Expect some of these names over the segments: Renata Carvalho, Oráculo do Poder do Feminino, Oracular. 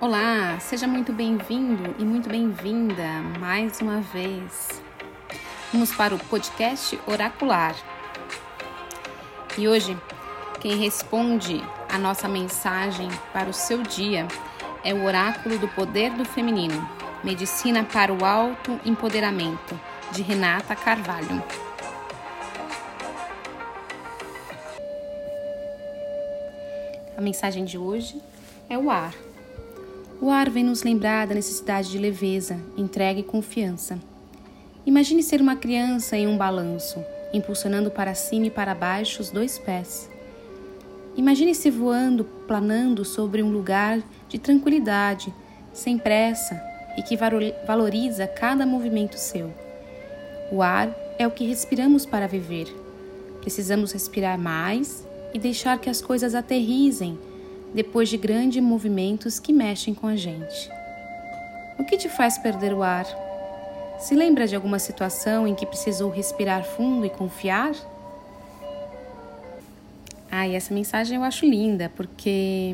Olá, seja muito bem-vindo e muito bem-vinda mais uma vez. Vamos para o podcast Oracular. E hoje, quem responde a nossa mensagem para o seu dia é o Oráculo do Poder do Feminino, Medicina para o Alto Empoderamento, de Renata Carvalho. A mensagem de hoje é o ar. O ar vem nos lembrar da necessidade de leveza, entrega e confiança. Imagine ser uma criança em um balanço, impulsionando para cima e para baixo os dois pés. Imagine-se voando, planando sobre um lugar de tranquilidade, sem pressa e que valoriza cada movimento seu. O ar é o que respiramos para viver. Precisamos respirar mais e deixar que as coisas aterrizem depois de grandes movimentos que mexem com a gente. O que te faz perder o ar? Se lembra de alguma situação em que precisou respirar fundo e confiar? E essa mensagem eu acho linda, porque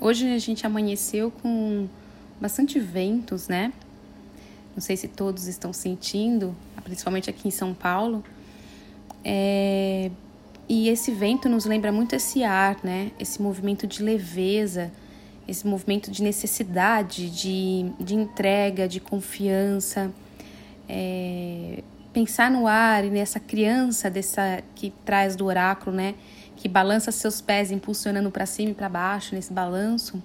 hoje a gente amanheceu com bastante ventos, né? Não sei se todos estão sentindo, principalmente aqui em São Paulo. E esse vento nos lembra muito esse ar, né? Esse movimento de leveza, esse movimento de necessidade, de entrega, de confiança. Pensar no ar e nessa criança que traz do oráculo, né? Que balança seus pés, impulsionando para cima e para baixo nesse balanço,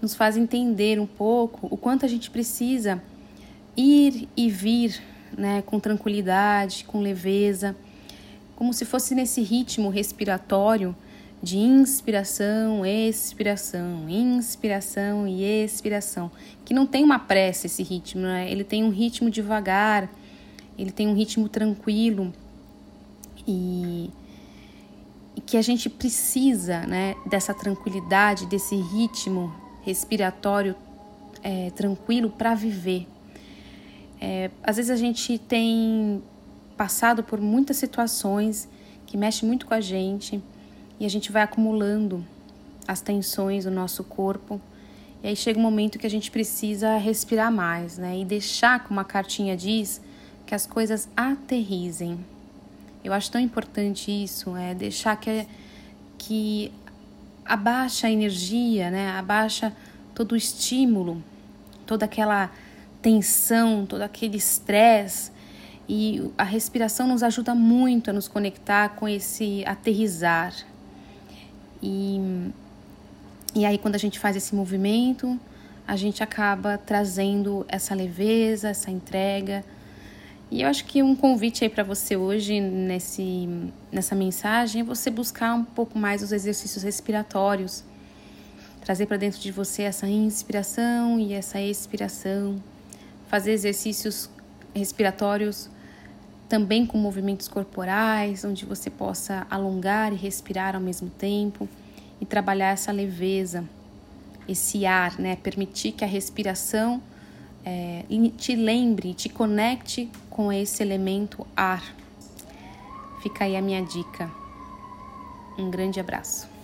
nos faz entender um pouco o quanto a gente precisa ir e vir, né? Com tranquilidade, com leveza, como se fosse nesse ritmo respiratório de inspiração e expiração, que não tem uma pressa esse ritmo, né? Ele tem um ritmo devagar, ele tem um ritmo tranquilo e que a gente precisa, né, dessa tranquilidade, desse ritmo respiratório tranquilo para viver. Às vezes a gente tem passado por muitas situações que mexem muito com a gente e a gente vai acumulando as tensões no nosso corpo e aí chega um momento que a gente precisa respirar mais, né? E deixar, como a cartinha diz, que as coisas aterrizem. Eu acho tão importante isso, deixar que abaixa a energia, né? Abaixa todo o estímulo, toda aquela tensão, todo aquele estresse. E a respiração nos ajuda muito a nos conectar com esse aterrizar. E aí quando a gente faz esse movimento, a gente acaba trazendo essa leveza, essa entrega. E eu acho que um convite aí para você hoje, nessa mensagem, é você buscar um pouco mais os exercícios respiratórios. Trazer para dentro de você essa inspiração e essa expiração. Fazer exercícios respiratórios também com movimentos corporais, onde você possa alongar e respirar ao mesmo tempo e trabalhar essa leveza, esse ar, né? Permitir que a respiração te lembre, te conecte com esse elemento ar. Fica aí a minha dica. Um grande abraço.